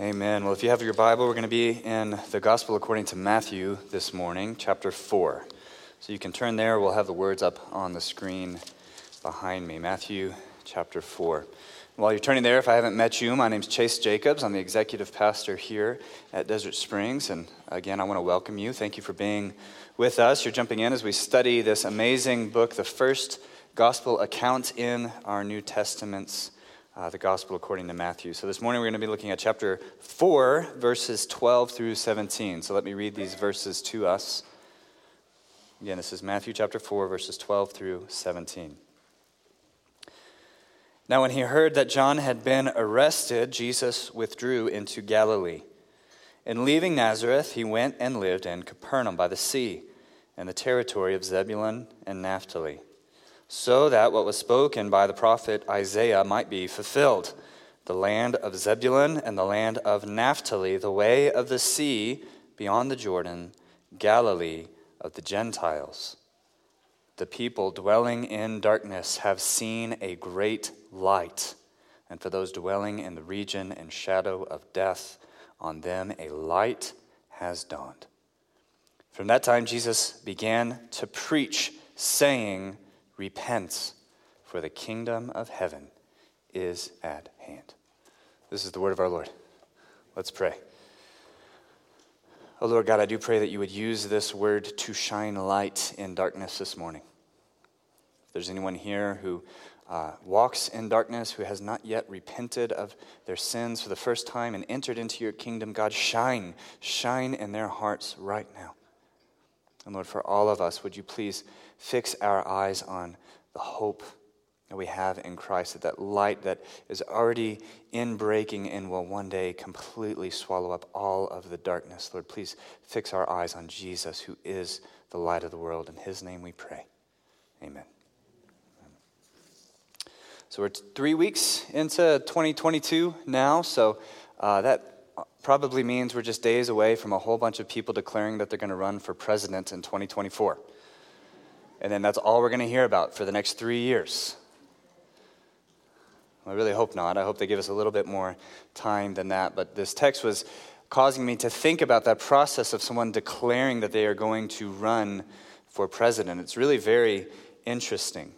Amen. Well, if you have your Bible, we're going to be in the Gospel according to Matthew this morning, chapter 4. So you can turn there. We'll have the words up on the screen behind me. Matthew chapter 4. While you're turning there, if I haven't met you, my name's Chase Jacobs. I'm the executive pastor here at Desert Springs. And again, I want to welcome you. Thank you for being with us. You're jumping in as we study this amazing book, the first gospel account in our New Testament's the Gospel according to Matthew. So this morning we're going to be looking at chapter 4, verses 12 through 17. So let me read these verses to us. Again, this is Matthew chapter 4, verses 12 through 17. Now when he heard that John had been arrested, Jesus withdrew into Galilee. And leaving Nazareth, he went and lived in Capernaum by the sea, in the territory of Zebulun and Naphtali, so that what was spoken by the prophet Isaiah might be fulfilled. The land of Zebulun and the land of Naphtali, the way of the sea beyond the Jordan, Galilee of the Gentiles. The people dwelling in darkness have seen a great light, and for those dwelling in the region and shadow of death, on them a light has dawned. From that time Jesus began to preach, saying, Repent, for the kingdom of heaven is at hand. This is the word of our Lord. Let's pray. Oh, Lord God, I do pray that you would use this word to shine light in darkness this morning. If there's anyone here who walks in darkness, who has not yet repented of their sins for the first time and entered into your kingdom, God, shine in their hearts right now. And Lord, for all of us, would you please fix our eyes on the hope that we have in Christ, that light that is already inbreaking and will one day completely swallow up all of the darkness. Lord, please fix our eyes on Jesus, who is the light of the world. In his name we pray. Amen. So we're 3 weeks into 2022 now, so that probably means we're just days away from a whole bunch of people declaring that they're going to run for president in 2024. And then that's all we're going to hear about for the next 3 years. I really hope not. I hope they give us a little bit more time than that. But this text was causing me to think about that process of someone declaring that they are going to run for president. It's really very interesting.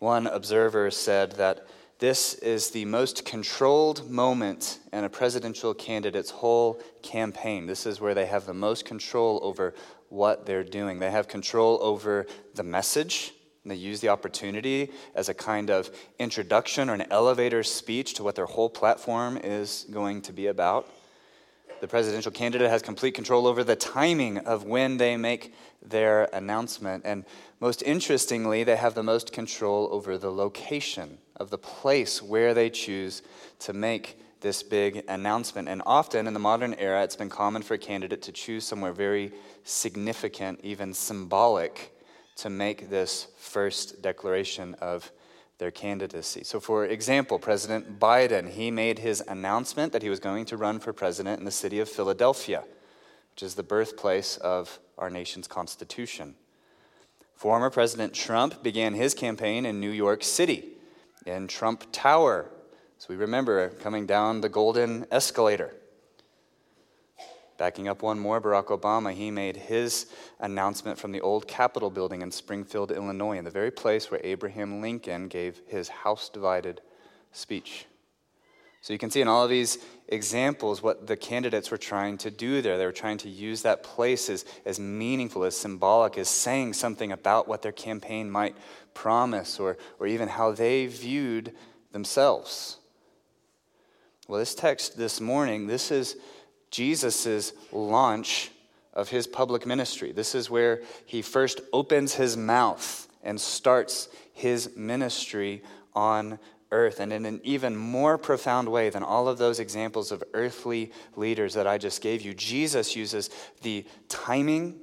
One observer said that this is the most controlled moment in a presidential candidate's whole campaign. This is where they have the most control over what they're doing. They have control over the message, and they use the opportunity as a kind of introduction or an elevator speech to what their whole platform is going to be about. The presidential candidate has complete control over the timing of when they make their announcement. And most interestingly, they have the most control over the location of the place where they choose to make this big announcement. And often in the modern era, it's been common for a candidate to choose somewhere very significant, even symbolic, to make this first declaration of their candidacy. So for example, President Biden, he made his announcement that he was going to run for president in the city of Philadelphia, which is the birthplace of our nation's Constitution. Former President Trump began his campaign in New York City, in Trump Tower. So we remember coming down the golden escalator. Backing up one more, Barack Obama, he made his announcement from the old Capitol building in Springfield, Illinois, in the very place where Abraham Lincoln gave his House Divided speech. So you can see in all of these examples what the candidates were trying to do there. They were trying to use that place as meaningful, as symbolic, as saying something about what their campaign might promise or even how they viewed themselves. Well, this text this morning, this is Jesus' launch of his public ministry. This is where he first opens his mouth and starts his ministry on earth. And in an even more profound way than all of those examples of earthly leaders that I just gave you, Jesus uses the timing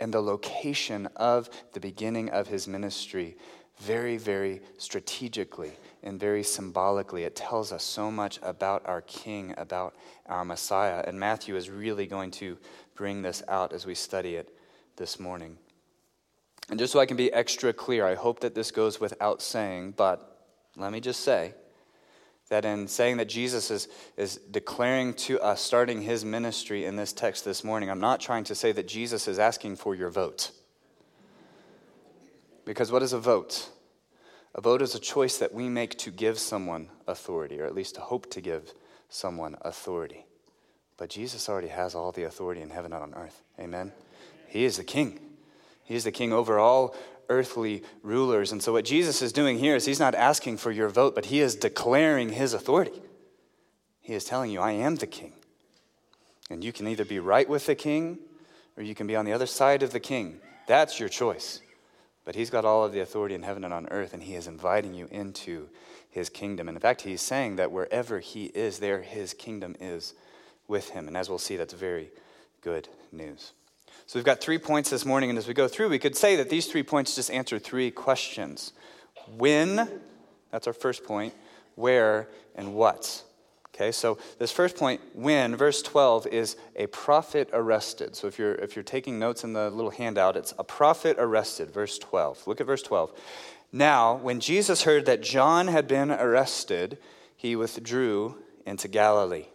and the location of the beginning of his ministry very, very strategically and very symbolically. It tells us so much about our King, about our Messiah. And Matthew is really going to bring this out as we study it this morning. And just so I can be extra clear, I hope that this goes without saying, but let me just say That in saying that Jesus is declaring to us, starting his ministry in this text this morning, I'm not trying to say that Jesus is asking for your vote. Because what is a vote? A vote is a choice that we make to give someone authority, or at least to hope to give someone authority. But Jesus already has all the authority in heaven and on earth. Amen? He is the king. He is the king over all earthly rulers. And so what Jesus is doing here is he's not asking for your vote, but he is declaring his authority. He is telling you, I am the king. And you can either be right with the king or you can be on the other side of the king. That's your choice. But he's got all of the authority in heaven and on earth, and he is inviting you into his kingdom. And in fact, he's saying that wherever he is, there his kingdom is with him. And as we'll see, that's very good news. So we've got 3 points this morning, and as we go through, we could say that these 3 points just answer 3 questions. When, that's our first point, where, and what. Okay, so this first point, when, verse 12, is a prophet arrested. So if you're taking notes in the little handout, it's a prophet arrested, verse 12. Look at verse 12. Now, when Jesus heard that John had been arrested, he withdrew into Galilee.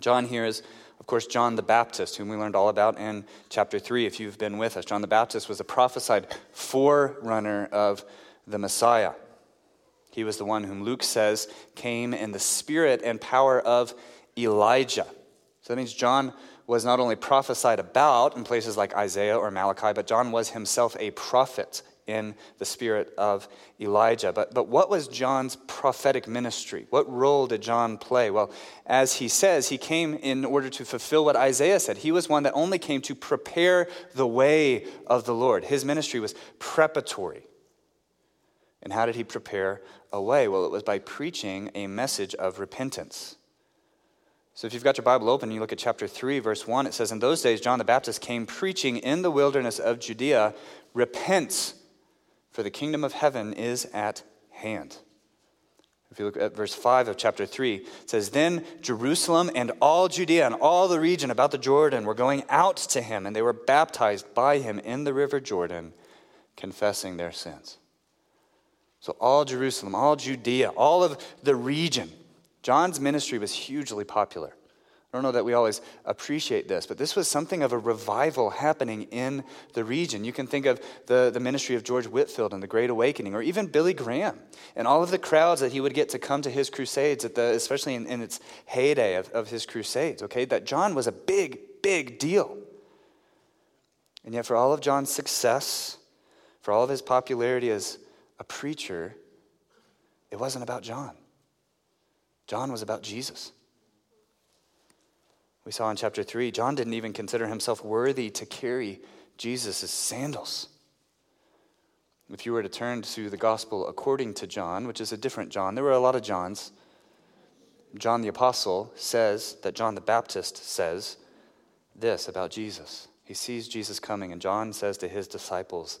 John here is, of course, John the Baptist, whom we learned all about in chapter 3, if you've been with us. John the Baptist was a prophesied forerunner of the Messiah. He was the one whom Luke says came in the spirit and power of Elijah. So that means John was not only prophesied about in places like Isaiah or Malachi, but John was himself a prophet in the spirit of Elijah. But what was John's prophetic ministry? What role did John play? Well, as he says, he came in order to fulfill what Isaiah said. He was one that only came to prepare the way of the Lord. His ministry was preparatory. And how did he prepare a way? Well, it was by preaching a message of repentance. So if you've got your Bible open, you look at chapter 3, verse 1, it says, in those days, John the Baptist came preaching in the wilderness of Judea, repent, for the kingdom of heaven is at hand. If you look at verse 5 of chapter 3, it says, then Jerusalem and all Judea and all the region about the Jordan were going out to him, and they were baptized by him in the river Jordan, confessing their sins. So all Jerusalem, all Judea, all of the region. John's ministry was hugely popular. I don't know that we always appreciate this, but this was something of a revival happening in the region. You can think of the ministry of George Whitefield and the Great Awakening, or even Billy Graham, and all of the crowds that he would get to come to his crusades, especially in its heyday of his crusades, okay? That John was a big, big deal. And yet for all of John's success, for all of his popularity as a preacher, it wasn't about John. John was about Jesus. We saw in chapter 3, John didn't even consider himself worthy to carry Jesus' sandals. If you were to turn to the gospel according to John, which is a different John, there were a lot of Johns. John the Apostle says that John the Baptist says this about Jesus. He sees Jesus coming, and John says to his disciples,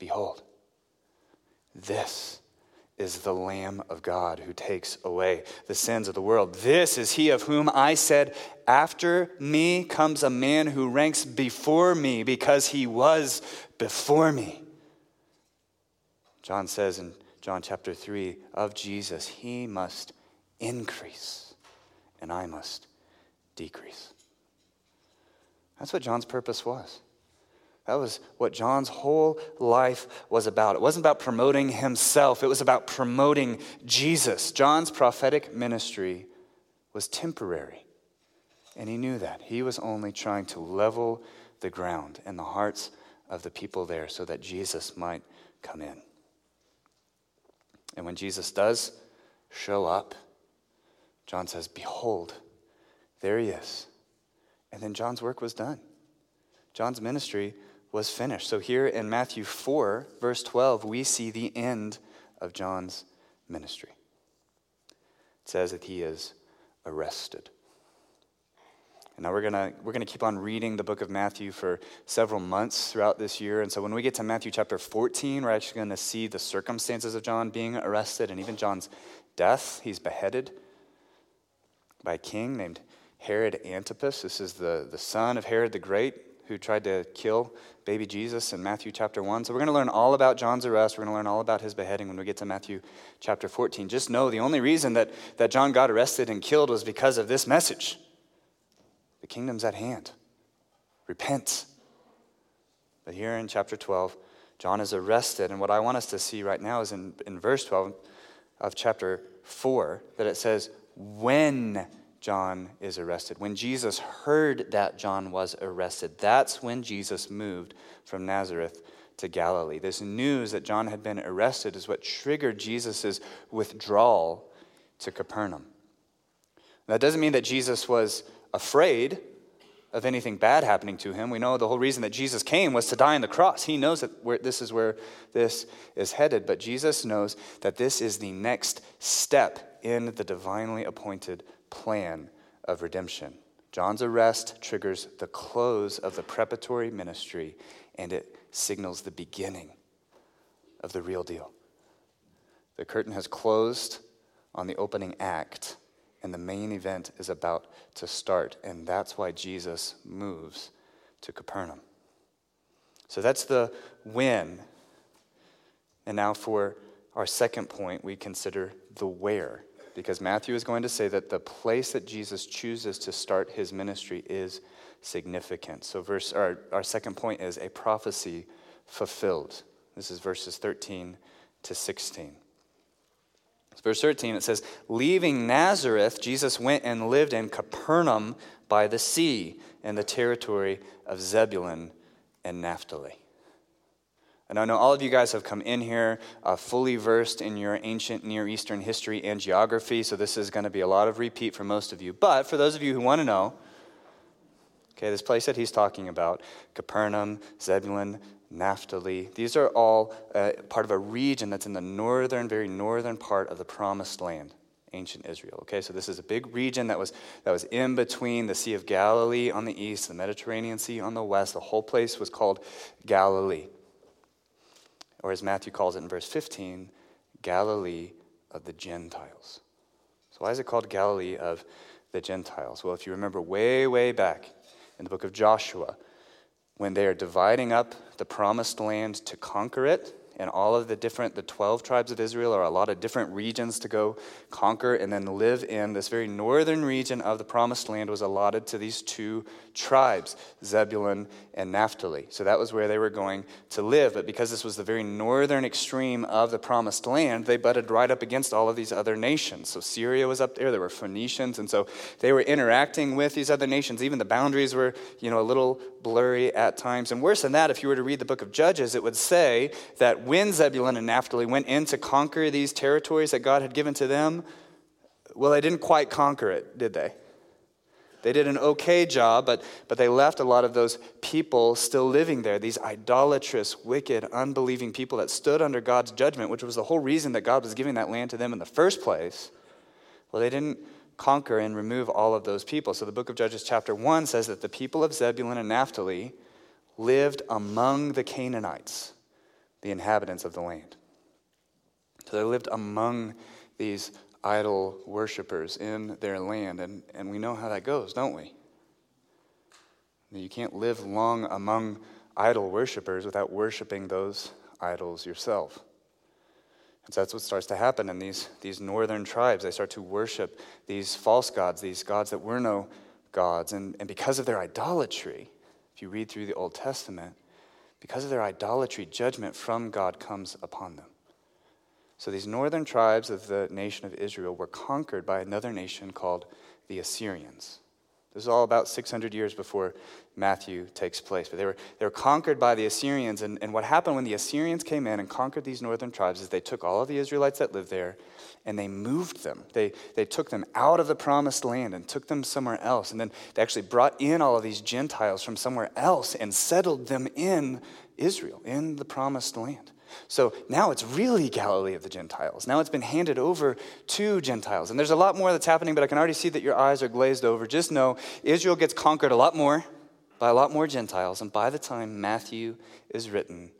behold, this is the Lamb of God who takes away the sins of the world. This is he of whom I said, after me comes a man who ranks before me because he was before me. John says in John chapter 3 of Jesus, he must increase and I must decrease. That's what John's purpose was. That was what John's whole life was about. It wasn't about promoting himself. It was about promoting Jesus. John's prophetic ministry was temporary, and he knew that. He was only trying to level the ground and the hearts of the people there so that Jesus might come in. And when Jesus does show up, John says, behold, there he is. And then John's work was done. John's ministry was finished. So here in Matthew 4, verse 12, we see the end of John's ministry. It says that he is arrested. And now we're going to keep on reading the book of Matthew for several months throughout this year. And so when we get to Matthew chapter 14, we're actually going to see the circumstances of John being arrested and even John's death. He's beheaded by a king named Herod Antipas. This is the son of Herod the Great, who tried to kill baby Jesus in Matthew chapter 1. So we're going to learn all about John's arrest. We're going to learn all about his beheading when we get to Matthew chapter 14. Just know the only reason that John got arrested and killed was because of this message. The kingdom's at hand. Repent. But here in chapter 12, John is arrested. And what I want us to see right now is in verse 12 of chapter 4, that it says, when John is arrested. When Jesus heard that John was arrested, that's when Jesus moved from Nazareth to Galilee. This news that John had been arrested is what triggered Jesus' withdrawal to Capernaum. That doesn't mean that Jesus was afraid of anything bad happening to him. We know the whole reason that Jesus came was to die on the cross. He knows that this is where this is headed, but Jesus knows that this is the next step in the divinely appointed plan of redemption. John's arrest triggers the close of the preparatory ministry, and it signals the beginning of the real deal. The curtain has closed on the opening act, and the main event is about to start, and that's why Jesus moves to Capernaum. So that's the when. And now for our second point, we consider the where, because Matthew is going to say that the place that Jesus chooses to start his ministry is significant. So our second point is a prophecy fulfilled. This is verses 13 to 16. Verse 13, it says, leaving Nazareth, Jesus went and lived in Capernaum by the sea in the territory of Zebulun and Naphtali. And I know all of you guys have come in here fully versed in your ancient Near Eastern history and geography, so this is going to be a lot of repeat for most of you. But for those of you who want to know, okay, this place that he's talking about, Capernaum, Zebulun, Naphtali, these are all part of a region that's in the very northern part of the Promised Land, ancient Israel. Okay, so this is a big region that was in between the Sea of Galilee on the east, the Mediterranean Sea on the west. The whole place was called Galilee, or as Matthew calls it in verse 15, Galilee of the Gentiles. So why is it called Galilee of the Gentiles? Well, if you remember way back in the book of Joshua, when they are dividing up the promised land to conquer it, and all of the 12 tribes of Israel are a lot of different regions to go conquer and then live in, this very northern region of the promised land was allotted to these two tribes, Zebulun and Naphtali. So that was where they were going to live. But because this was the very northern extreme of the promised land, they butted right up against all of these other nations. So Syria was up there, there were Phoenicians, and so they were interacting with these other nations. Even the boundaries were, a little blurry at times. And worse than that, if you were to read the book of Judges, it would say that when Zebulun and Naphtali went in to conquer these territories that God had given to them, well, they didn't quite conquer it, did they? They did an okay job, but they left a lot of those people still living there, these idolatrous, wicked, unbelieving people that stood under God's judgment, which was the whole reason that God was giving that land to them in the first place. Well, they didn't conquer and remove all of those people. So the book of Judges chapter 1 says that the people of Zebulun and Naphtali lived among the Canaanites, the inhabitants of the land. So they lived among these idol worshipers in their land, and we know how that goes, don't we? You can't live long among idol worshipers without worshiping those idols yourself. And so that's what starts to happen in these northern tribes. They start to worship these false gods, these gods that were no gods. And because of their idolatry, if you read through the Old Testament, because of their idolatry, judgment from God comes upon them. So these northern tribes of the nation of Israel were conquered by another nation called the Assyrians. This is all about 600 years before Matthew takes place. But they were conquered by the Assyrians. And what happened when the Assyrians came in and conquered these northern tribes is they took all of the Israelites that lived there and they moved them. They took them out of the promised land and took them somewhere else. And then they actually brought in all of these Gentiles from somewhere else and settled them in Israel, in the promised land. So now it's really Galilee of the Gentiles. Now it's been handed over to Gentiles. And there's a lot more that's happening, but I can already see that your eyes are glazed over. Just know Israel gets conquered a lot more by a lot more Gentiles. And by the time Matthew is written,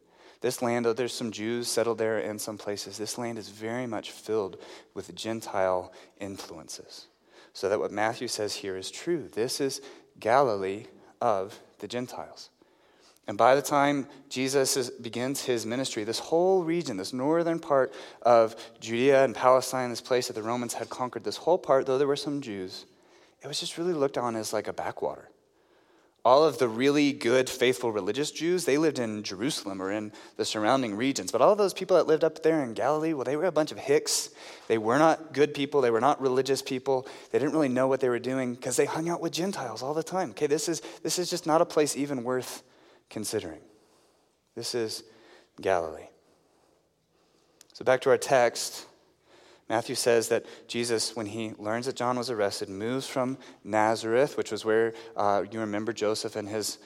this land, though there's some Jews settled there in some places, this land is very much filled with Gentile influences. So that what Matthew says here is true. This is Galilee of the Gentiles. And by the time Jesus begins his ministry, this whole region, this northern part of Judea and Palestine, this place that the Romans had conquered, this whole part, though there were some Jews, it was just really looked on as like a backwater. All of the really good, faithful, religious Jews, they lived in Jerusalem or in the surrounding regions. But all of those people that lived up there in Galilee, well, they were a bunch of hicks. They were not good people. They were not religious people. They didn't really know what they were doing because they hung out with Gentiles all the time. Okay, this is just not a place even worth considering. This is Galilee. So back to our text. Matthew says that Jesus, when he learns that John was arrested, moves from Nazareth, which was where you remember Joseph and his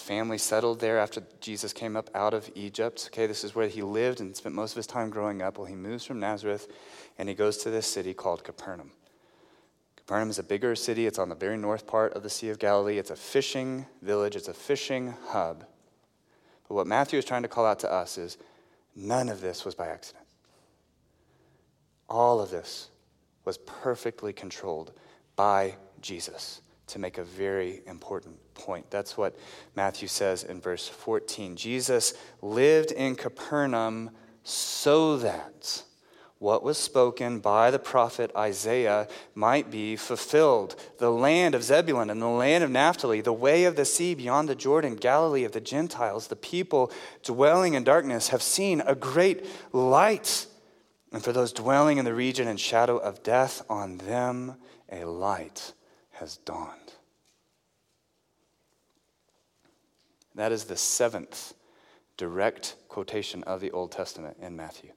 family settled there after Jesus came up out of Egypt. Okay, this is where he lived and spent most of his time growing up. Well, he moves from Nazareth and he goes to this city called Capernaum. Capernaum is a bigger city. It's on the very north part of the Sea of Galilee. It's a fishing village. It's a fishing hub. But what Matthew is trying to call out to us is none of this was by accident. All of this was perfectly controlled by Jesus to make a very important point. That's what Matthew says in verse 14. Jesus lived in Capernaum so that what was spoken by the prophet Isaiah might be fulfilled. The land of Zebulun and the land of Naphtali, the way of the sea beyond the Jordan, Galilee of the Gentiles, the people dwelling in darkness have seen a great light. And for those dwelling in the region and shadow of death, on them a light has dawned. That is the seventh direct quotation of the Old Testament in Matthew.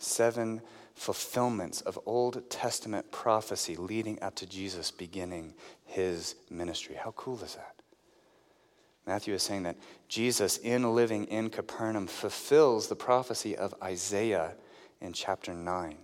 Seven fulfillments of Old Testament prophecy leading up to Jesus beginning his ministry. How cool is that? Matthew is saying that Jesus, in living in Capernaum, fulfills the prophecy of Isaiah in chapter 9.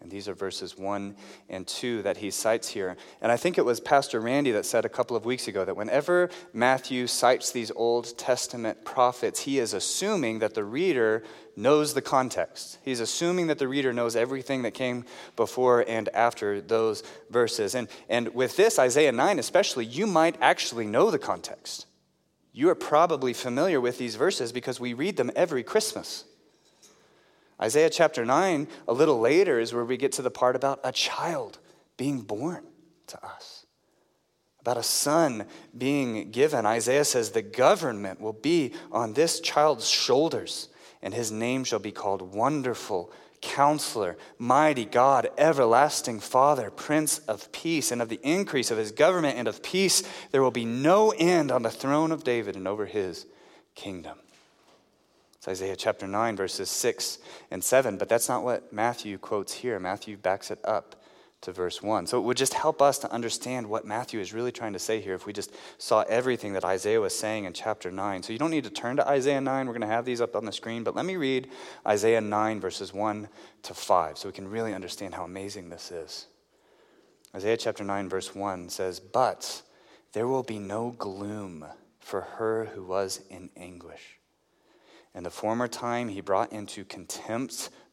And these are verses 1 and 2 that he cites here. And I think it was Pastor Randy that said a couple of weeks ago that whenever Matthew cites these Old Testament prophets, he is assuming that the reader knows the context. He's assuming that the reader knows everything that came before and after those verses. And with this, Isaiah 9 especially, you might actually know the context. You are probably familiar with these verses because we read them every Christmas. Isaiah chapter 9, a little later, is where we get to the part about a child being born to us, about a son being given. Isaiah says the government will be on this child's shoulders, and his name shall be called Wonderful Counselor, Mighty God, Everlasting Father, Prince of Peace, and of the increase of his government and of peace, there will be no end on the throne of David and over his kingdom. It's Isaiah chapter 9, verses 6 and 7, but that's not what Matthew quotes here. Matthew backs it up to verse 1. So it would just help us to understand what Matthew is really trying to say here if we just saw everything that Isaiah was saying in chapter 9. So you don't need to turn to Isaiah 9. We're going to have these up on the screen, but let me read Isaiah 9 verses 1 to 5 so we can really understand how amazing this is. Isaiah chapter 9 verse 1 says, "But there will be no gloom for her who was in anguish. In the former time, he brought into contempt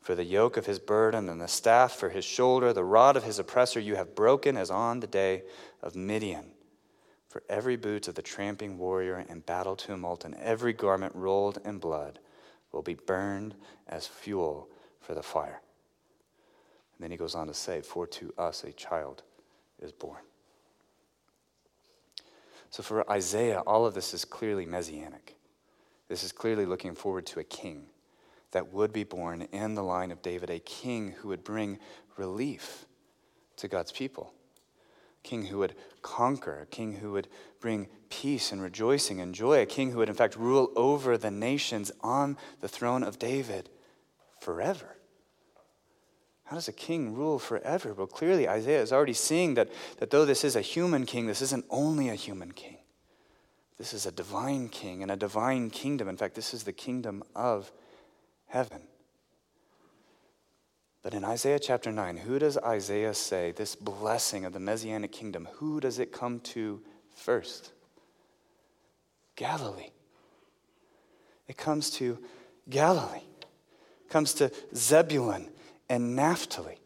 For the yoke of his burden and the staff for his shoulder, the rod of his oppressor, you have broken as on the day of Midian. For every boot of the tramping warrior in battle tumult and every garment rolled in blood will be burned as fuel for the fire." And then he goes on to say, "For to us a child is born." So for Isaiah, all of this is clearly messianic. This is clearly looking forward to a king that would be born in the line of David, a king who would bring relief to God's people, a king who would conquer, a king who would bring peace and rejoicing and joy, a king who would in fact rule over the nations on the throne of David forever. How does a king rule forever? Well, clearly Isaiah is already seeing that though this is a human king, this isn't only a human king. This is a divine king and a divine kingdom. In fact, this is the kingdom of heaven. But in Isaiah chapter 9, who does Isaiah say, this blessing of the Messianic kingdom, who does it come to first? Galilee. It comes to Galilee. It comes to Zebulun and Naphtali.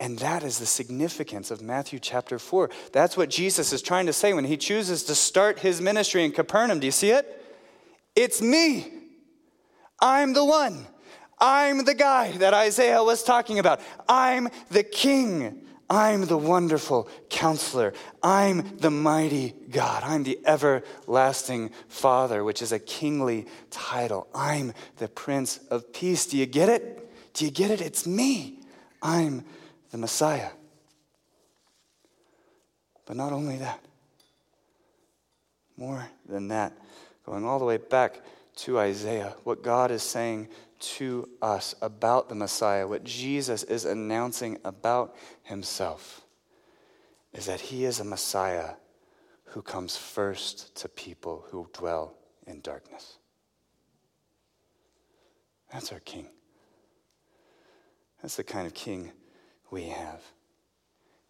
And that is the significance of Matthew chapter 4. That's what Jesus is trying to say when he chooses to start his ministry in Capernaum. Do you see it? It's me. I'm the one. I'm the guy that Isaiah was talking about. I'm the king. I'm the wonderful counselor. I'm the mighty God. I'm the everlasting Father, which is a kingly title. I'm the Prince of Peace. Do you get it? Do you get it? It's me. I'm the Messiah. But not only that, more than that, going all the way back to Isaiah, what God is saying to us about the Messiah, what Jesus is announcing about himself, is that he is a Messiah who comes first to people who dwell in darkness. That's our king. That's the kind of king we have.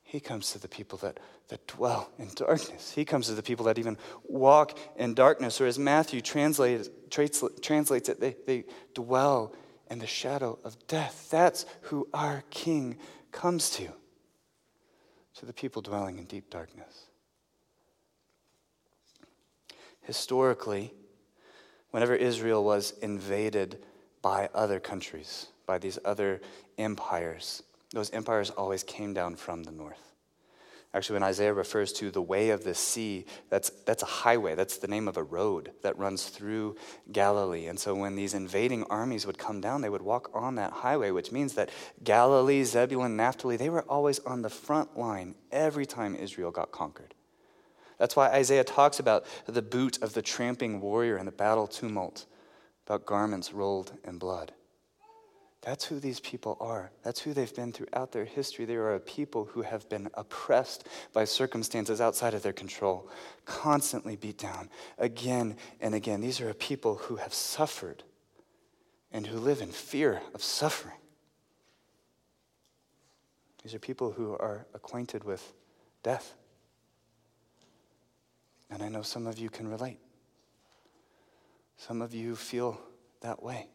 He comes to the people that dwell in darkness. He comes to the people that even walk in darkness, or as Matthew translates it, they dwell in the shadow of death. That's who our king comes to the people dwelling in deep darkness. Historically, whenever Israel was invaded by other countries, by these other empires, those empires always came down from the north. Actually, when Isaiah refers to the way of the sea, that's a highway. That's the name of a road that runs through Galilee. And so when these invading armies would come down, they would walk on that highway, which means that Galilee, Zebulun, Naphtali, they were always on the front line every time Israel got conquered. That's why Isaiah talks about the boot of the tramping warrior in the battle tumult, about garments rolled in blood. That's who these people are. That's who they've been throughout their history. They are a people who have been oppressed by circumstances outside of their control, constantly beat down again and again. These are a people who have suffered and who live in fear of suffering. These are people who are acquainted with death. And I know some of you can relate. Some of you feel that way.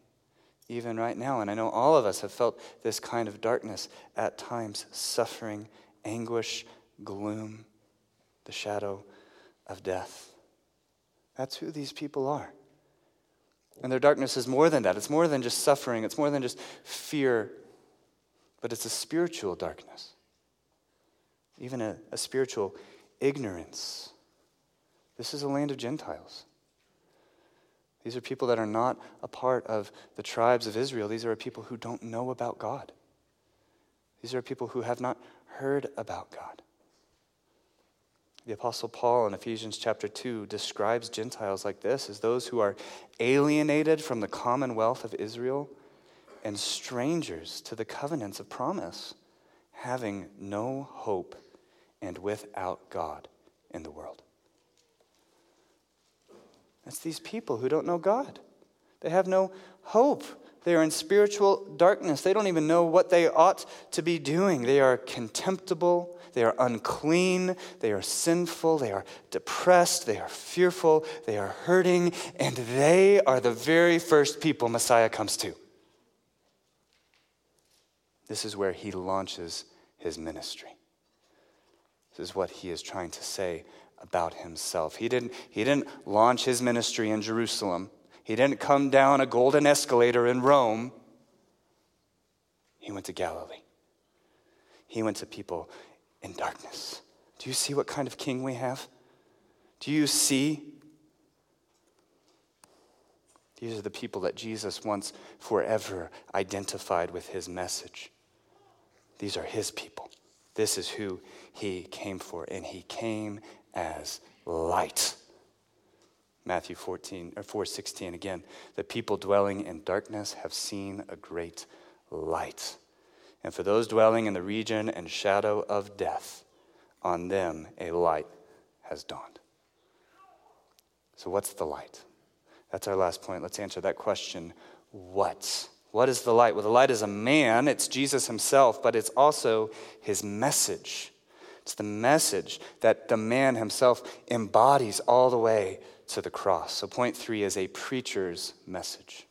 Even right now, and I know all of us have felt this kind of darkness at times, suffering, anguish, gloom, the shadow of death. That's who these people are. And their darkness is more than that. It's more than just suffering. It's more than just fear, but it's a spiritual darkness, even a spiritual ignorance. This is a land of Gentiles. These are people that are not a part of the tribes of Israel. These are people who don't know about God. These are people who have not heard about God. The Apostle Paul in Ephesians chapter 2 describes Gentiles like this, as those who are alienated from the commonwealth of Israel and strangers to the covenants of promise, having no hope and without God in the world. That's these people who don't know God. They have no hope. They are in spiritual darkness. They don't even know what they ought to be doing. They are contemptible. They are unclean. They are sinful. They are depressed. They are fearful. They are hurting. And they are the very first people Messiah comes to. This is where he launches his ministry. This is what he is trying to say about himself. He didn't launch his ministry in Jerusalem. He didn't come down a golden escalator in Rome. He went to Galilee. He went to people in darkness. Do you see what kind of king we have? Do you see? These are the people that Jesus once forever identified with his message. These are his people. This is who he came for, and he came as light. Matthew 4:16 again. The people dwelling in darkness have seen a great light. And for those dwelling in the region and shadow of death, on them a light has dawned. So what's the light? That's our last point. Let's answer that question. What? What is the light? Well, the light is a man. It's Jesus himself, but it's also his message. It's the message that the man himself embodies all the way to the cross. So point 3 is a preacher's message.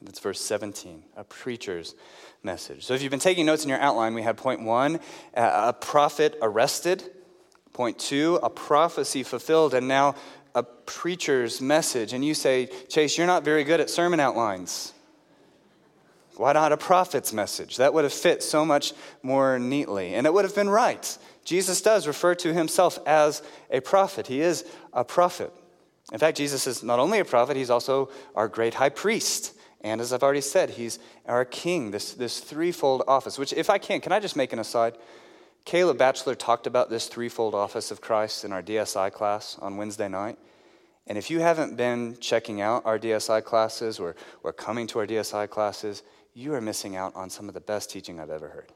That's verse 17, a preacher's message. So if you've been taking notes in your outline, we had point 1, a prophet arrested. Point 2, a prophecy fulfilled. And now a preacher's message. And you say, Chase, you're not very good at sermon outlines. Why not a prophet's message? That would have fit so much more neatly. And it would have been right. Jesus does refer to himself as a prophet. He is a prophet. In fact, Jesus is not only a prophet, he's also our great high priest. And as I've already said, he's our king, this threefold office, which if I can I just make an aside? Caleb Batchelor talked about this threefold office of Christ in our DSI class on Wednesday night. And if you haven't been checking out our DSI classes or coming to our DSI classes, you are missing out on some of the best teaching I've ever heard.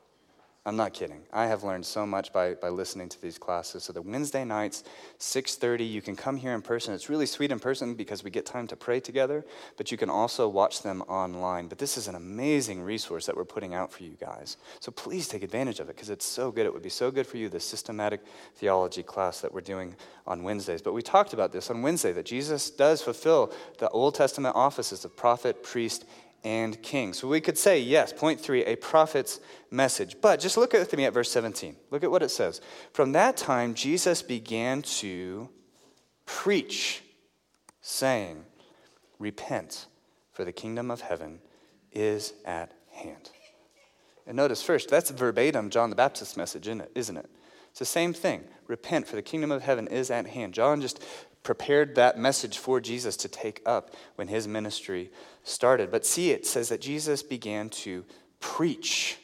I'm not kidding. I have learned so much by listening to these classes. So the Wednesday nights, 6:30, you can come here in person. It's really sweet in person because we get time to pray together, but you can also watch them online. But this is an amazing resource that we're putting out for you guys. So please take advantage of it because it's so good. It would be so good for you, the systematic theology class that we're doing on Wednesdays. But we talked about this on Wednesday, that Jesus does fulfill the Old Testament offices of prophet, priest, and king. So we could say, yes, point 3, a prophet's message. But just look with me at verse 17. Look at what it says. From that time, Jesus began to preach, saying, repent, for the kingdom of heaven is at hand. And notice first, that's verbatim John the Baptist's message, isn't it? It's the same thing. Repent, for the kingdom of heaven is at hand. John just prepared that message for Jesus to take up when his ministry started. But see, it says that Jesus began to preach,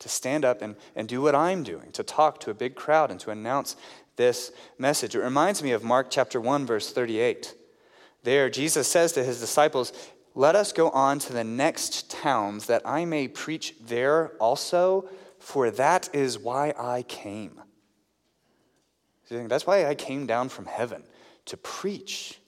to stand up and do what I'm doing, to talk to a big crowd and to announce this message. It reminds me of Mark chapter 1, verse 38. There, Jesus says to his disciples, let us go on to the next towns that I may preach there also, for that is why I came. That's why I came down from heaven, to preach.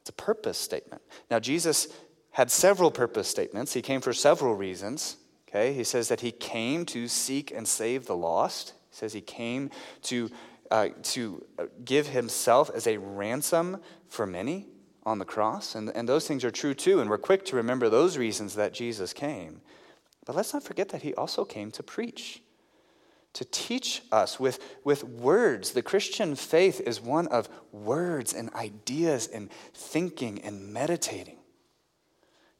It's a purpose statement. Now, Jesus had several purpose statements. He came for several reasons, okay? He says that he came to seek and save the lost. He says he came to give himself as a ransom for many on the cross. And those things are true, too, and we're quick to remember those reasons that Jesus came. But let's not forget that he also came to preach, to teach us with words. The Christian faith is one of words and ideas and thinking and meditating.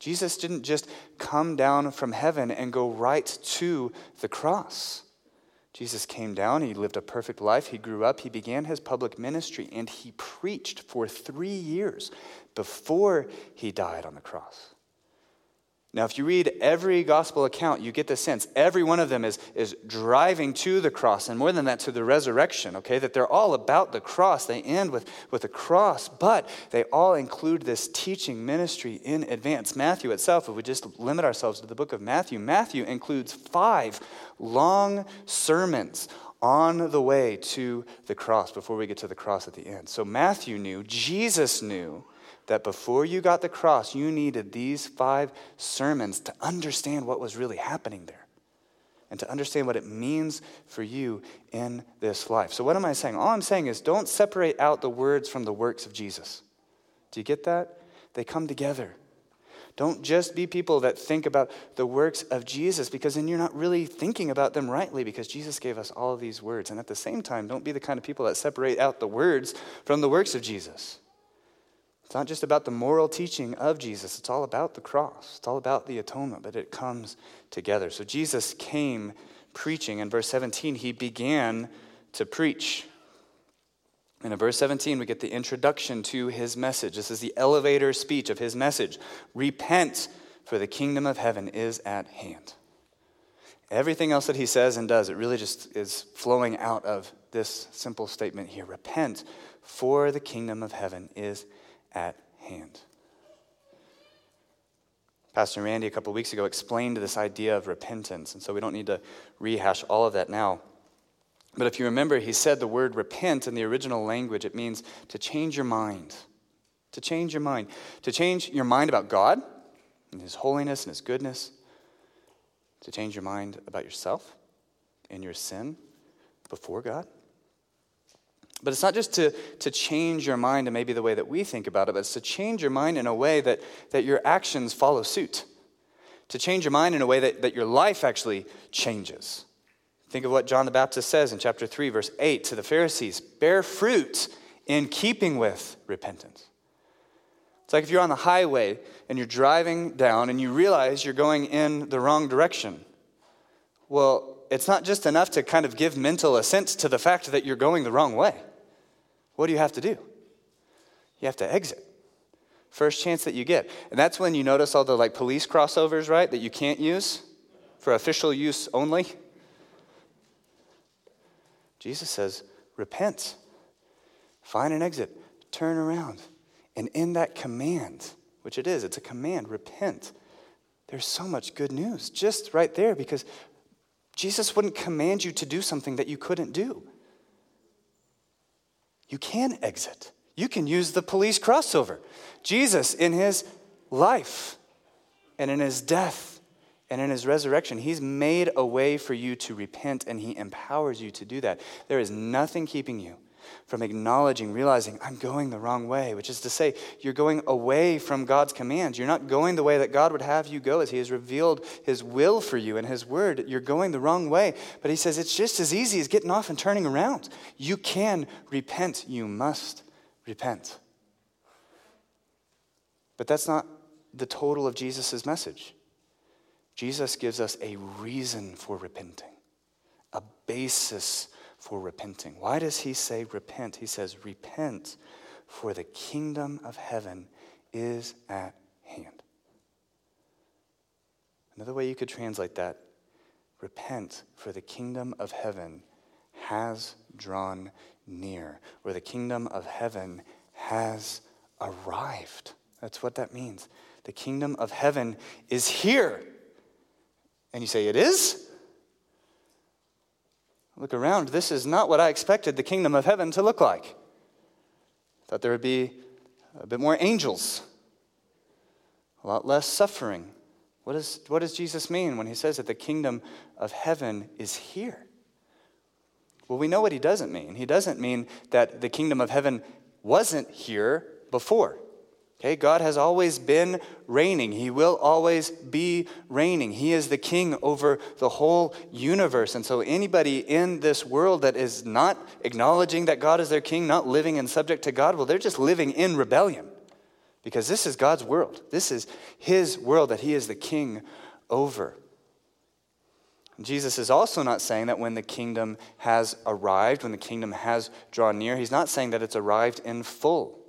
Jesus didn't just come down from heaven and go right to the cross. Jesus came down, he lived a perfect life, he grew up, he began his public ministry, and he preached for 3 years before he died on the cross. Now, if you read every gospel account, you get the sense every one of them is driving to the cross, and more than that, to the resurrection, okay? That they're all about the cross. They end with the cross, but they all include this teaching ministry in advance. Matthew itself, if we just limit ourselves to the book of Matthew, Matthew includes 5 long sermons on the way to the cross before we get to the cross at the end. So Matthew knew, Jesus knew, that before you got the cross, you needed these 5 sermons to understand what was really happening there and to understand what it means for you in this life. So what am I saying? All I'm saying is don't separate out the words from the works of Jesus. Do you get that? They come together. Don't just be people that think about the works of Jesus, because then you're not really thinking about them rightly, because Jesus gave us all of these words. And at the same time, don't be the kind of people that separate out the words from the works of Jesus. It's not just about the moral teaching of Jesus. It's all about the cross. It's all about the atonement, but it comes together. So Jesus came preaching. In verse 17, he began to preach. And in verse 17, we get the introduction to his message. This is the elevator speech of his message. Repent, for the kingdom of heaven is at hand. Everything else that he says and does, it really just is flowing out of this simple statement here. Repent, for the kingdom of heaven is at hand. Pastor Randy a couple weeks ago explained this idea of repentance, and so we don't need to rehash all of that now. But if you remember, he said the word repent in the original language, it means to change your mind. To change your mind. To change your mind about God and his holiness and his goodness. To change your mind about yourself and your sin before God. But it's not just to change your mind and maybe the way that we think about it, but it's to change your mind in a way that your actions follow suit. To change your mind in a way that your life actually changes. Think of what John the Baptist says in chapter 3, verse 8 to the Pharisees, bear fruit in keeping with repentance. It's like if you're on the highway and you're driving down and you realize you're going in the wrong direction. Well, it's not just enough to kind of give mental assent to the fact that you're going the wrong way. What do you have to do? You have to exit. First chance that you get. And that's when you notice all the like police crossovers, right, that you can't use for official use only. Jesus says, repent, find an exit, turn around. And in that command, which it is, it's a command, repent. There's so much good news just right there because Jesus wouldn't command you to do something that you couldn't do. You can exit. You can use the police crossover. Jesus, in his life and in his death and in his resurrection, he's made a way for you to repent and he empowers you to do that. There is nothing keeping you from acknowledging, realizing, I'm going the wrong way, which is to say, you're going away from God's commands. You're not going the way that God would have you go as he has revealed his will for you and his word. You're going the wrong way. But he says, it's just as easy as getting off and turning around. You can repent. You must repent. But that's not the total of Jesus' message. Jesus gives us a reason for repenting, a basis for repenting. Why does he say repent? He says, repent, for the kingdom of heaven is at hand. Another way you could translate that, repent, for the kingdom of heaven has drawn near, or the kingdom of heaven has arrived. That's what that means. The kingdom of heaven is here. And you say, it is? Look around, this is not what I expected the kingdom of heaven to look like. I thought there would be a bit more angels, a lot less suffering. What does Jesus mean when he says that the kingdom of heaven is here? Well, we know what he doesn't mean. He doesn't mean that the kingdom of heaven wasn't here before. Okay, God has always been reigning. He will always be reigning. He is the king over the whole universe. And so anybody in this world that is not acknowledging that God is their king, not living and subject to God, well, they're just living in rebellion because this is God's world. This is his world that he is the king over. Jesus is also not saying that when the kingdom has arrived, when the kingdom has drawn near, he's not saying that it's arrived in full.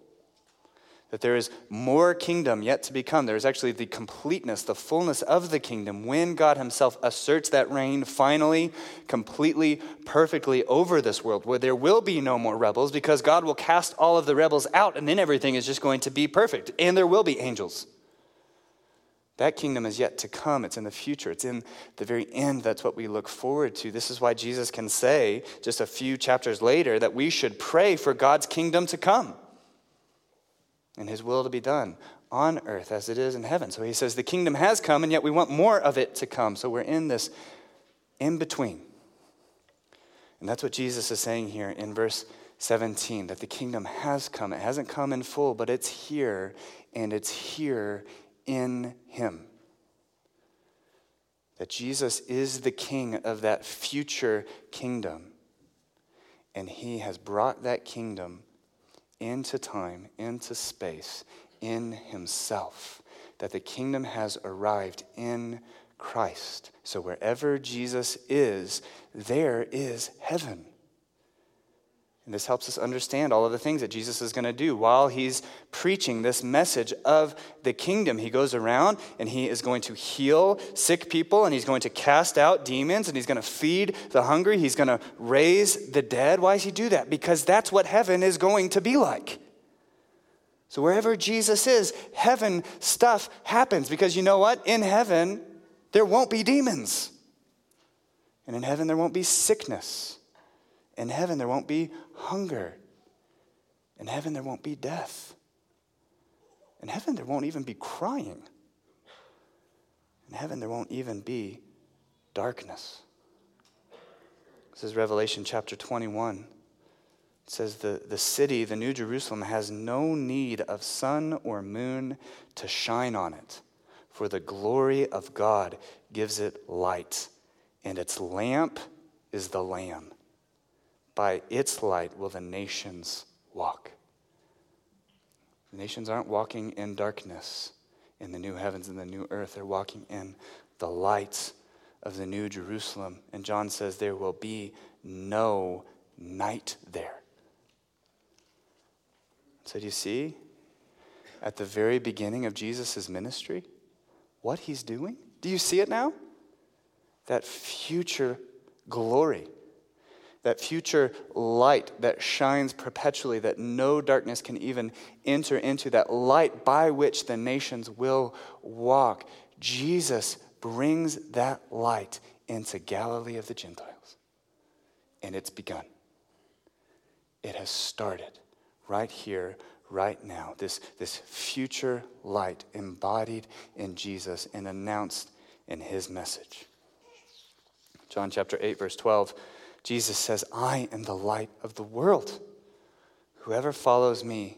That there is more kingdom yet to become. There is actually the completeness, the fullness of the kingdom when God himself asserts that reign finally, completely, perfectly over this world, where there will be no more rebels because God will cast all of the rebels out and then everything is just going to be perfect and there will be angels. That kingdom is yet to come. It's in the future. It's in the very end. That's what we look forward to. This is why Jesus can say just a few chapters later that we should pray for God's kingdom to come and his will to be done on earth as it is in heaven. So he says the kingdom has come, and yet we want more of it to come. So we're in this in-between. And that's what Jesus is saying here in verse 17, that the kingdom has come. It hasn't come in full, but it's here, and it's here in him. That Jesus is the king of that future kingdom, and he has brought that kingdom into time, into space, in himself, that the kingdom has arrived in Christ. So wherever Jesus is, there is heaven. And this helps us understand all of the things that Jesus is going to do while he's preaching this message of the kingdom. He goes around and he is going to heal sick people and he's going to cast out demons and he's going to feed the hungry. He's going to raise the dead. Why does he do that? Because that's what heaven is going to be like. So wherever Jesus is, heaven stuff happens because you know what? In heaven, there won't be demons. And in heaven, there won't be sickness. In heaven, there won't be hunger. In heaven, there won't be death. In heaven, there won't even be crying. In heaven, there won't even be darkness. This is Revelation chapter 21. It says the city, the New Jerusalem, has no need of sun or moon to shine on it, for the glory of God gives it light, and its lamp is the Lamb. By its light will the nations walk. The nations aren't walking in darkness in the new heavens and the new earth. They're walking in the light of the New Jerusalem. And John says there will be no night there. So do you see, at the very beginning of Jesus' ministry, what he's doing? Do you see it now? That future glory, that future light that shines perpetually, that no darkness can even enter into, that light by which the nations will walk. Jesus brings that light into Galilee of the Gentiles. And it's begun. It has started right here, right now. This future light embodied in Jesus and announced in his message. John chapter 8, verse 12, Jesus says, I am the light of the world. Whoever follows me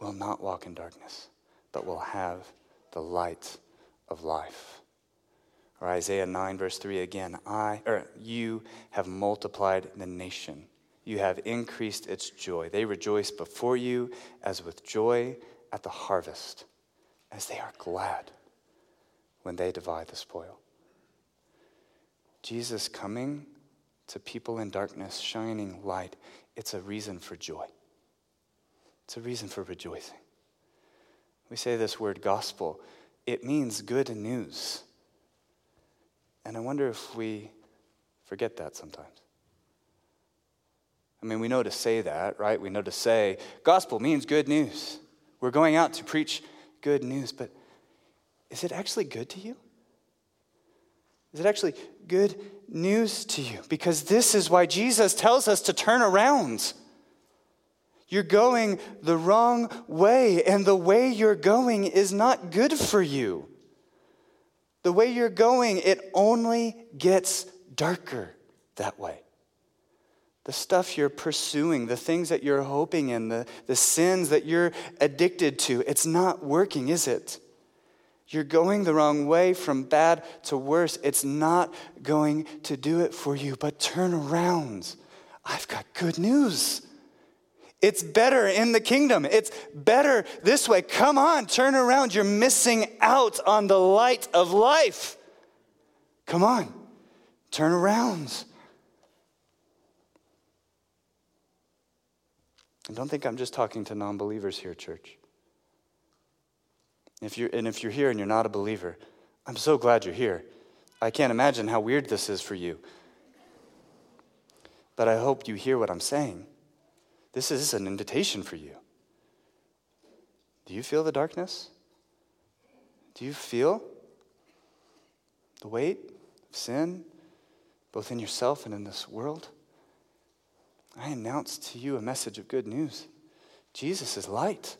will not walk in darkness, but will have the light of life. Or Isaiah 9, verse 3 again, you have multiplied the nation. You have increased its joy. They rejoice before you as with joy at the harvest, as they are glad when they divide the spoil. Jesus coming to people in darkness, shining light, it's a reason for joy. It's a reason for rejoicing. We say this word gospel. It means good news. And I wonder if we forget that sometimes. I mean, we know to say that, right? We know to say, gospel means good news. We're going out to preach good news, but is it actually good to you? Is it actually good news to you? Because this is why Jesus tells us to turn around. You're going the wrong way, and the way you're going is not good for you. The way you're going, it only gets darker that way. The stuff you're pursuing, the things that you're hoping in, the sins that you're addicted to, it's not working, is it? You're going the wrong way from bad to worse. It's not going to do it for you, but turn around. I've got good news. It's better in the kingdom. It's better this way. Come on, turn around. You're missing out on the light of life. Come on, turn around. And don't think I'm just talking to non-believers here, church. If you're here and you're not a believer, I'm so glad you're here. I can't imagine how weird this is for you. But I hope you hear what I'm saying. This is an invitation for you. Do you feel the darkness? Do you feel the weight of sin, both in yourself and in this world? I announce to you a message of good news. Jesus is light.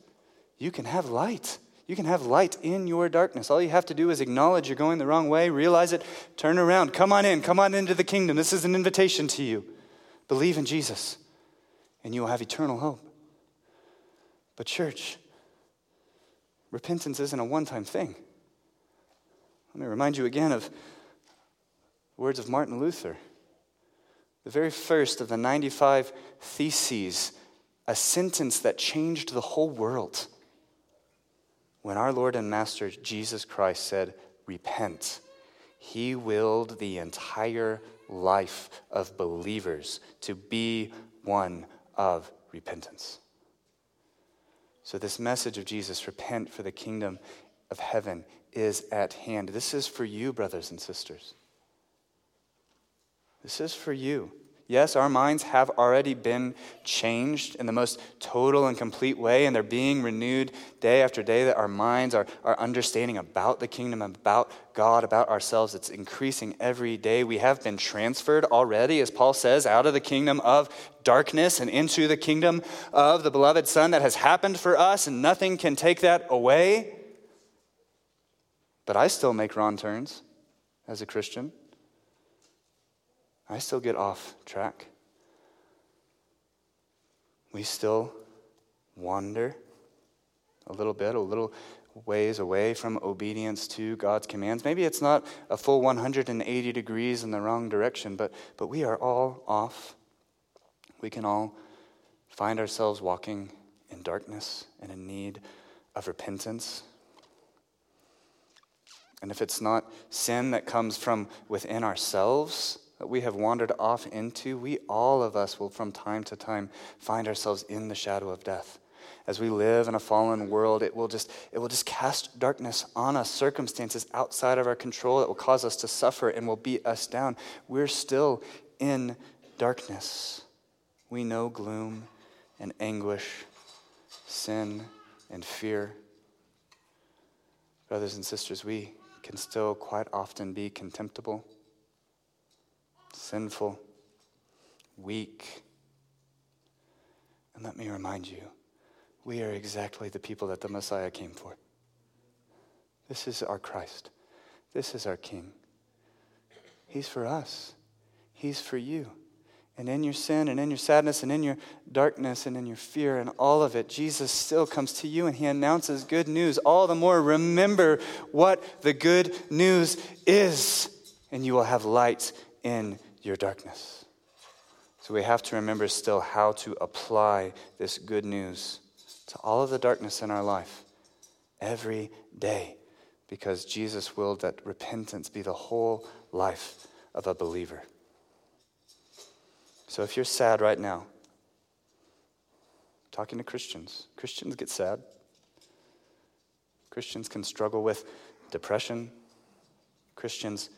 You can have light. You can have light in your darkness. All you have to do is acknowledge you're going the wrong way, realize it, turn around, come on into the kingdom. This is an invitation to you. Believe in Jesus, and you will have eternal hope. But church, repentance isn't a one-time thing. Let me remind you again of the words of Martin Luther. The very first of the 95 Theses, a sentence that changed the whole world. When our Lord and Master Jesus Christ said, repent, he willed the entire life of believers to be one of repentance. So this message of Jesus, repent for the kingdom of heaven is at hand. This is for you, brothers and sisters. This is for you. Yes, our minds have already been changed in the most total and complete way, and they're being renewed day after day, that our minds, our understanding about the kingdom, about God, about ourselves, it's increasing every day. We have been transferred already, as Paul says, out of the kingdom of darkness and into the kingdom of the beloved Son. That has happened for us, and nothing can take that away. But I still make wrong turns as a Christian. I still get off track. We still wander a little bit, a little ways away from obedience to God's commands. Maybe it's not a full 180 degrees in the wrong direction, but we are all off. We can all find ourselves walking in darkness and in need of repentance. And if it's not sin that comes from within ourselves, that we have wandered off into, we, all of us, will from time to time find ourselves in the shadow of death. As we live in a fallen world, it will just cast darkness on us, circumstances outside of our control that will cause us to suffer and will beat us down. We're still in darkness. We know gloom and anguish, sin and fear. Brothers and sisters, we can still quite often be contemptible, sinful, weak. And let me remind you, we are exactly the people that the Messiah came for. This is our Christ. This is our King. He's for us. He's for you. And in your sin and in your sadness and in your darkness and in your fear and all of it, Jesus still comes to you and he announces good news. All the more, remember what the good news is, and you will have light in your darkness. So we have to remember still how to apply this good news to all of the darkness in our life every day, because Jesus willed that repentance be the whole life of a believer. So if you're sad right now, I'm talking to Christians. Christians get sad. Christians can struggle with depression. Christians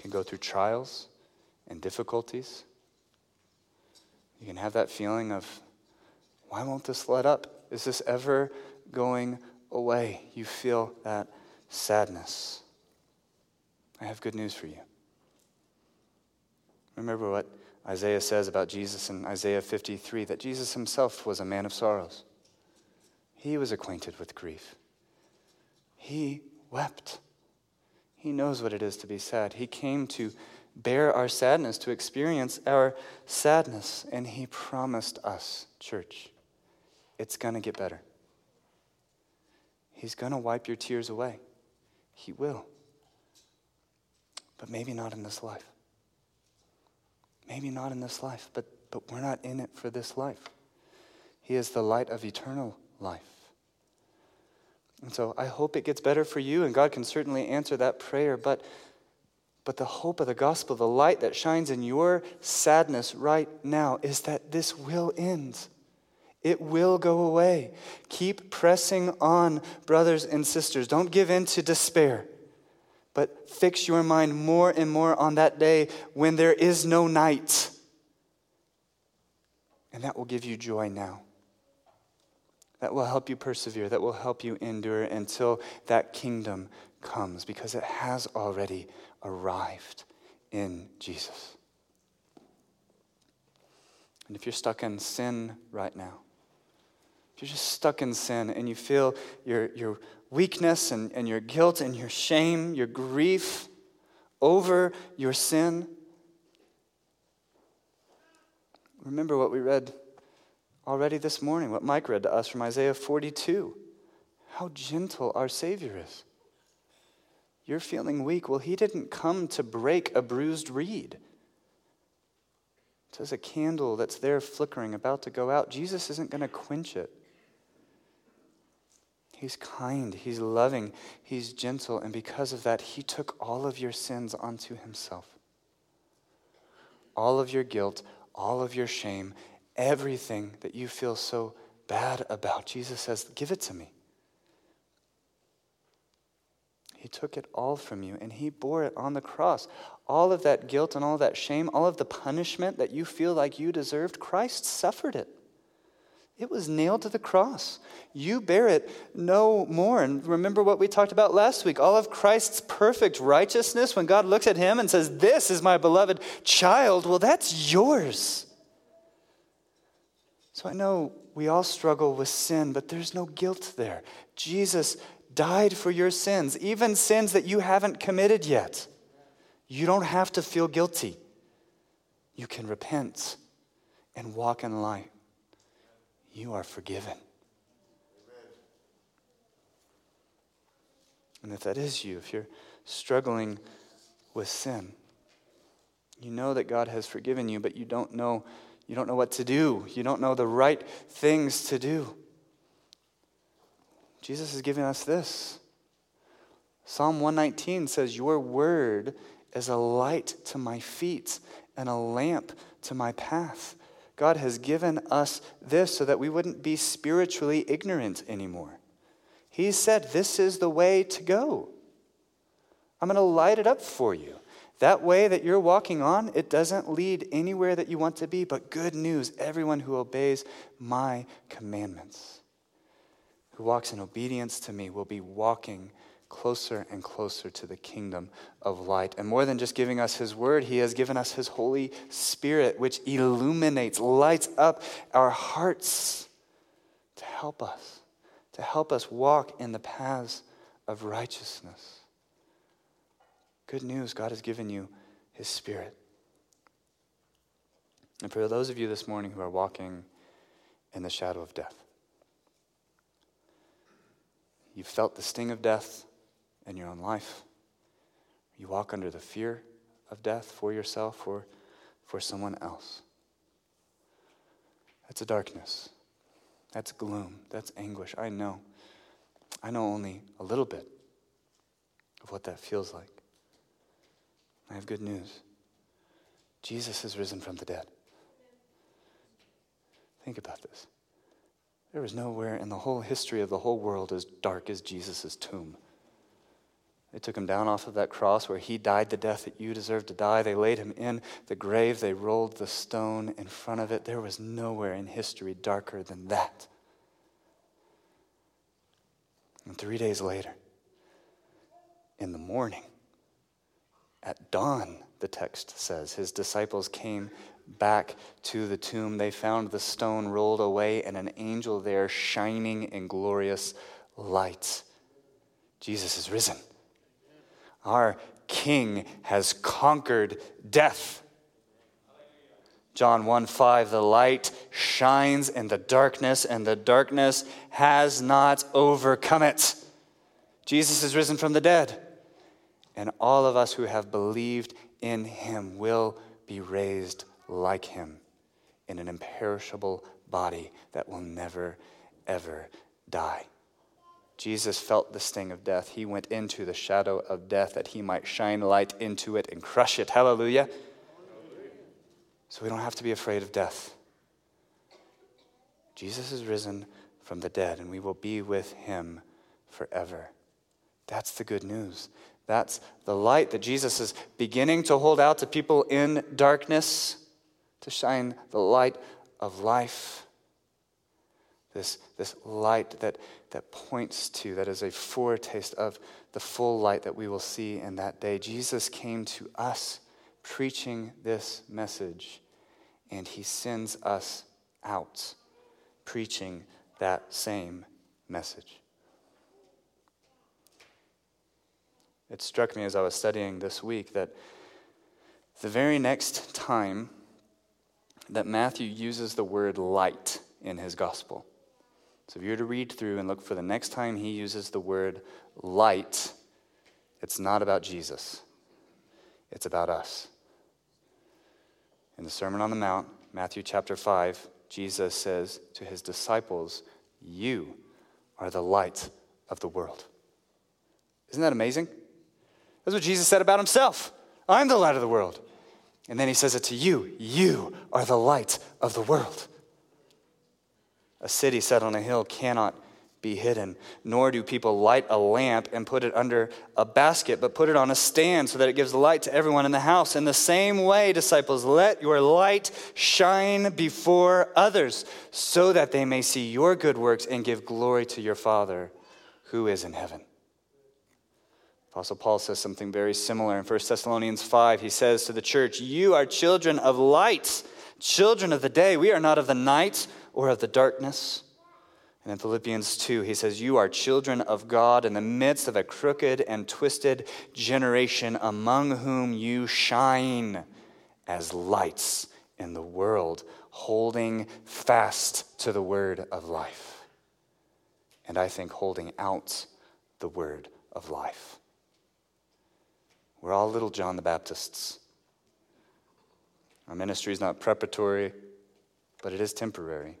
can go through trials and difficulties. You can have that feeling of, why won't this let up? Is this ever going away? You feel that sadness. I have good news for you. Remember what Isaiah says about Jesus in Isaiah 53, that Jesus himself was a man of sorrows. He was acquainted with grief. He wept. He knows what it is to be sad. He came to bear our sadness, to experience our sadness. And he promised us, church, it's going to get better. He's going to wipe your tears away. He will. But maybe not in this life. Maybe not in this life, but we're not in it for this life. He is the light of eternal life. And so I hope it gets better for you, and God can certainly answer that prayer, but the hope of the gospel, the light that shines in your sadness right now, is that this will end. It will go away. Keep pressing on, brothers and sisters. Don't give in to despair, but fix your mind more and more on that day when there is no night, and that will give you joy now. That will help you persevere, that will help you endure until that kingdom comes, because it has already arrived in Jesus. And if you're stuck in sin right now, if you're just stuck in sin and you feel your weakness and your guilt and your shame, your grief over your sin, remember what we read already this morning, what Mike read to us from Isaiah 42, how gentle our Savior is. You're feeling weak. Well, he didn't come to break a bruised reed. It says a candle that's there flickering, about to go out. Jesus isn't going to quench it. He's kind, he's loving, he's gentle, and because of that, he took all of your sins onto himself. All of your guilt, all of your shame, everything that you feel so bad about, Jesus says, give it to me. He took it all from you, and he bore it on the cross. all of that guilt and all of that shame, all of the punishment that you feel like you deserved, Christ suffered it. It was nailed to the cross. You bear it no more. And remember what we talked about last week. All of Christ's perfect righteousness, when God looks at him and says, "This is my beloved child," well, that's yours. So I know we all struggle with sin, but there's no guilt there. Jesus died for your sins, even sins that you haven't committed yet. You don't have to feel guilty. You can repent and walk in light. You are forgiven. Amen. And if that is you, if you're struggling with sin, you know that God has forgiven you, but you don't know what to do. You don't know the right things to do. Jesus is giving us this. Psalm 119 says, "Your word is a light to my feet and a lamp to my path." God has given us this so that we wouldn't be spiritually ignorant anymore. He said, "This is the way to go. I'm going to light it up for you." That way that you're walking on, it doesn't lead anywhere that you want to be, but good news, everyone who obeys my commandments, who walks in obedience to me, will be walking closer and closer to the kingdom of light. And more than just giving us his word, he has given us his Holy Spirit, which illuminates, lights up our hearts to help us walk in the paths of righteousness. Good news, God has given you his Spirit. And for those of you this morning who are walking in the shadow of death, you felt the sting of death in your own life. You walk under the fear of death for yourself or for someone else. That's a darkness. That's gloom. That's anguish. I know only a little bit of what that feels like. I have good news. Jesus has risen from the dead. Think about this. There was nowhere in the whole history of the whole world as dark as Jesus' tomb. They took him down off of that cross where he died the death that you deserved to die. They laid him in the grave. They rolled the stone in front of it. There was nowhere in history darker than that. And 3 days later, in the morning, at dawn, the text says, his disciples came back to the tomb. They found the stone rolled away and an angel there shining in glorious light. Jesus is risen. Our King has conquered death. John 1:5, the light shines in the darkness, and the darkness has not overcome it. Jesus is risen from the dead, and all of us who have believed in him will be raised like him in an imperishable body that will never, ever die. Jesus felt the sting of death. He went into the shadow of death that he might shine light into it and crush it. Hallelujah. So we don't have to be afraid of death. Jesus is risen from the dead, and we will be with him forever. That's the good news. That's the light that Jesus is beginning to hold out to people in darkness, to shine the light of life. This light that points to, that is a foretaste of the full light that we will see in that day. Jesus came to us preaching this message, and he sends us out preaching that same message. It struck me as I was studying this week that the very next time that Matthew uses the word light in his gospel, so if you were to read through and look for the next time he uses the word light, it's not about Jesus. It's about us. In the Sermon on the Mount, Matthew chapter 5, Jesus says to his disciples, "You are the light of the world." Isn't that amazing? That's what Jesus said about himself. "I'm the light of the world." And then he says it to you. "You are the light of the world. A city set on a hill cannot be hidden, nor do people light a lamp and put it under a basket, but put it on a stand so that it gives light to everyone in the house. In the same way, disciples, let your light shine before others so that they may see your good works and give glory to your Father who is in heaven. Apostle Paul says something very similar in 1 Thessalonians 5. He says to the church, you are children of light, children of the day. We are not of the night or of the darkness. And in Philippians 2, he says, you are children of God in the midst of a crooked and twisted generation among whom you shine as lights in the world, holding fast to the word of life. And I think holding out the word of life. We're all little John the Baptists. Our ministry is not preparatory, but it is temporary.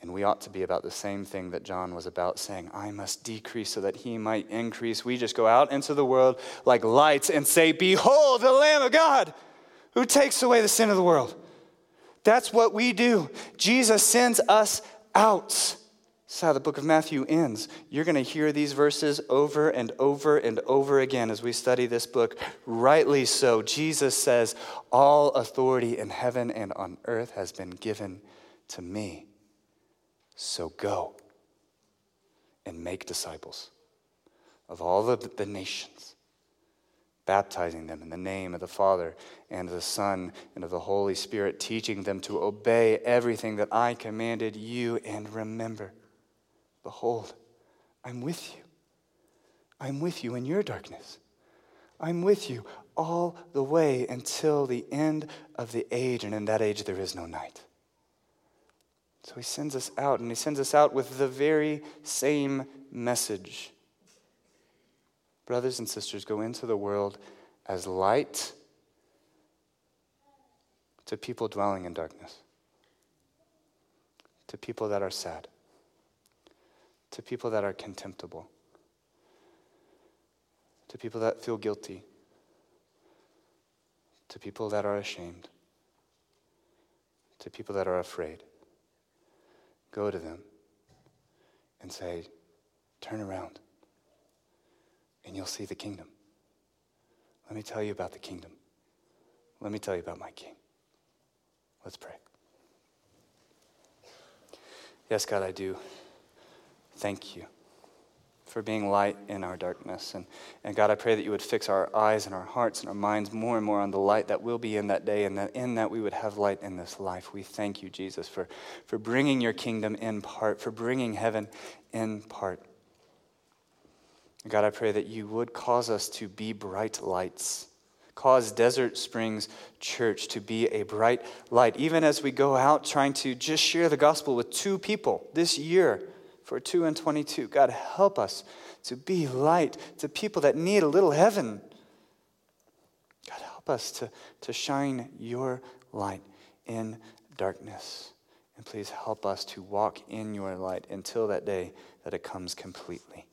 And we ought to be about the same thing that John was about, saying, I must decrease so that he might increase. We just go out into the world like lights and say, behold the Lamb of God who takes away the sin of the world. That's what we do. Jesus sends us out. This is how the book of Matthew ends. You're going to hear these verses over and over and over again as we study this book. Rightly so, Jesus says, all authority in heaven and on earth has been given to me. So go and make disciples of all of the nations, baptizing them in the name of the Father and of the Son and of the Holy Spirit, teaching them to obey everything that I commanded you. And remember, behold, I'm with you. I'm with you in your darkness. I'm with you all the way until the end of the age. And in that age, there is no night. So he sends us out, and he sends us out with the very same message. Brothers and sisters, go into the world as light to people dwelling in darkness, to people that are sad, to people that are contemptible, to people that feel guilty, to people that are ashamed, to people that are afraid. Go to them and say, turn around and you'll see the kingdom. Let me tell you about the kingdom. Let me tell you about my King. Let's pray. Yes, God, I do thank you for being light in our darkness. And God, I pray that you would fix our eyes and our hearts and our minds more and more on the light that will be in that day, and that in that we would have light in this life. We thank you, Jesus, for bringing your kingdom in part, for bringing heaven in part. God, I pray that you would cause us to be bright lights. Cause Desert Springs Church to be a bright light, even as we go out trying to just share the gospel with two people this year. For 2 and 22, God, help us to be light to people that need a little heaven. God, help us to shine your light in darkness. And please help us to walk in your light until that day that it comes completely.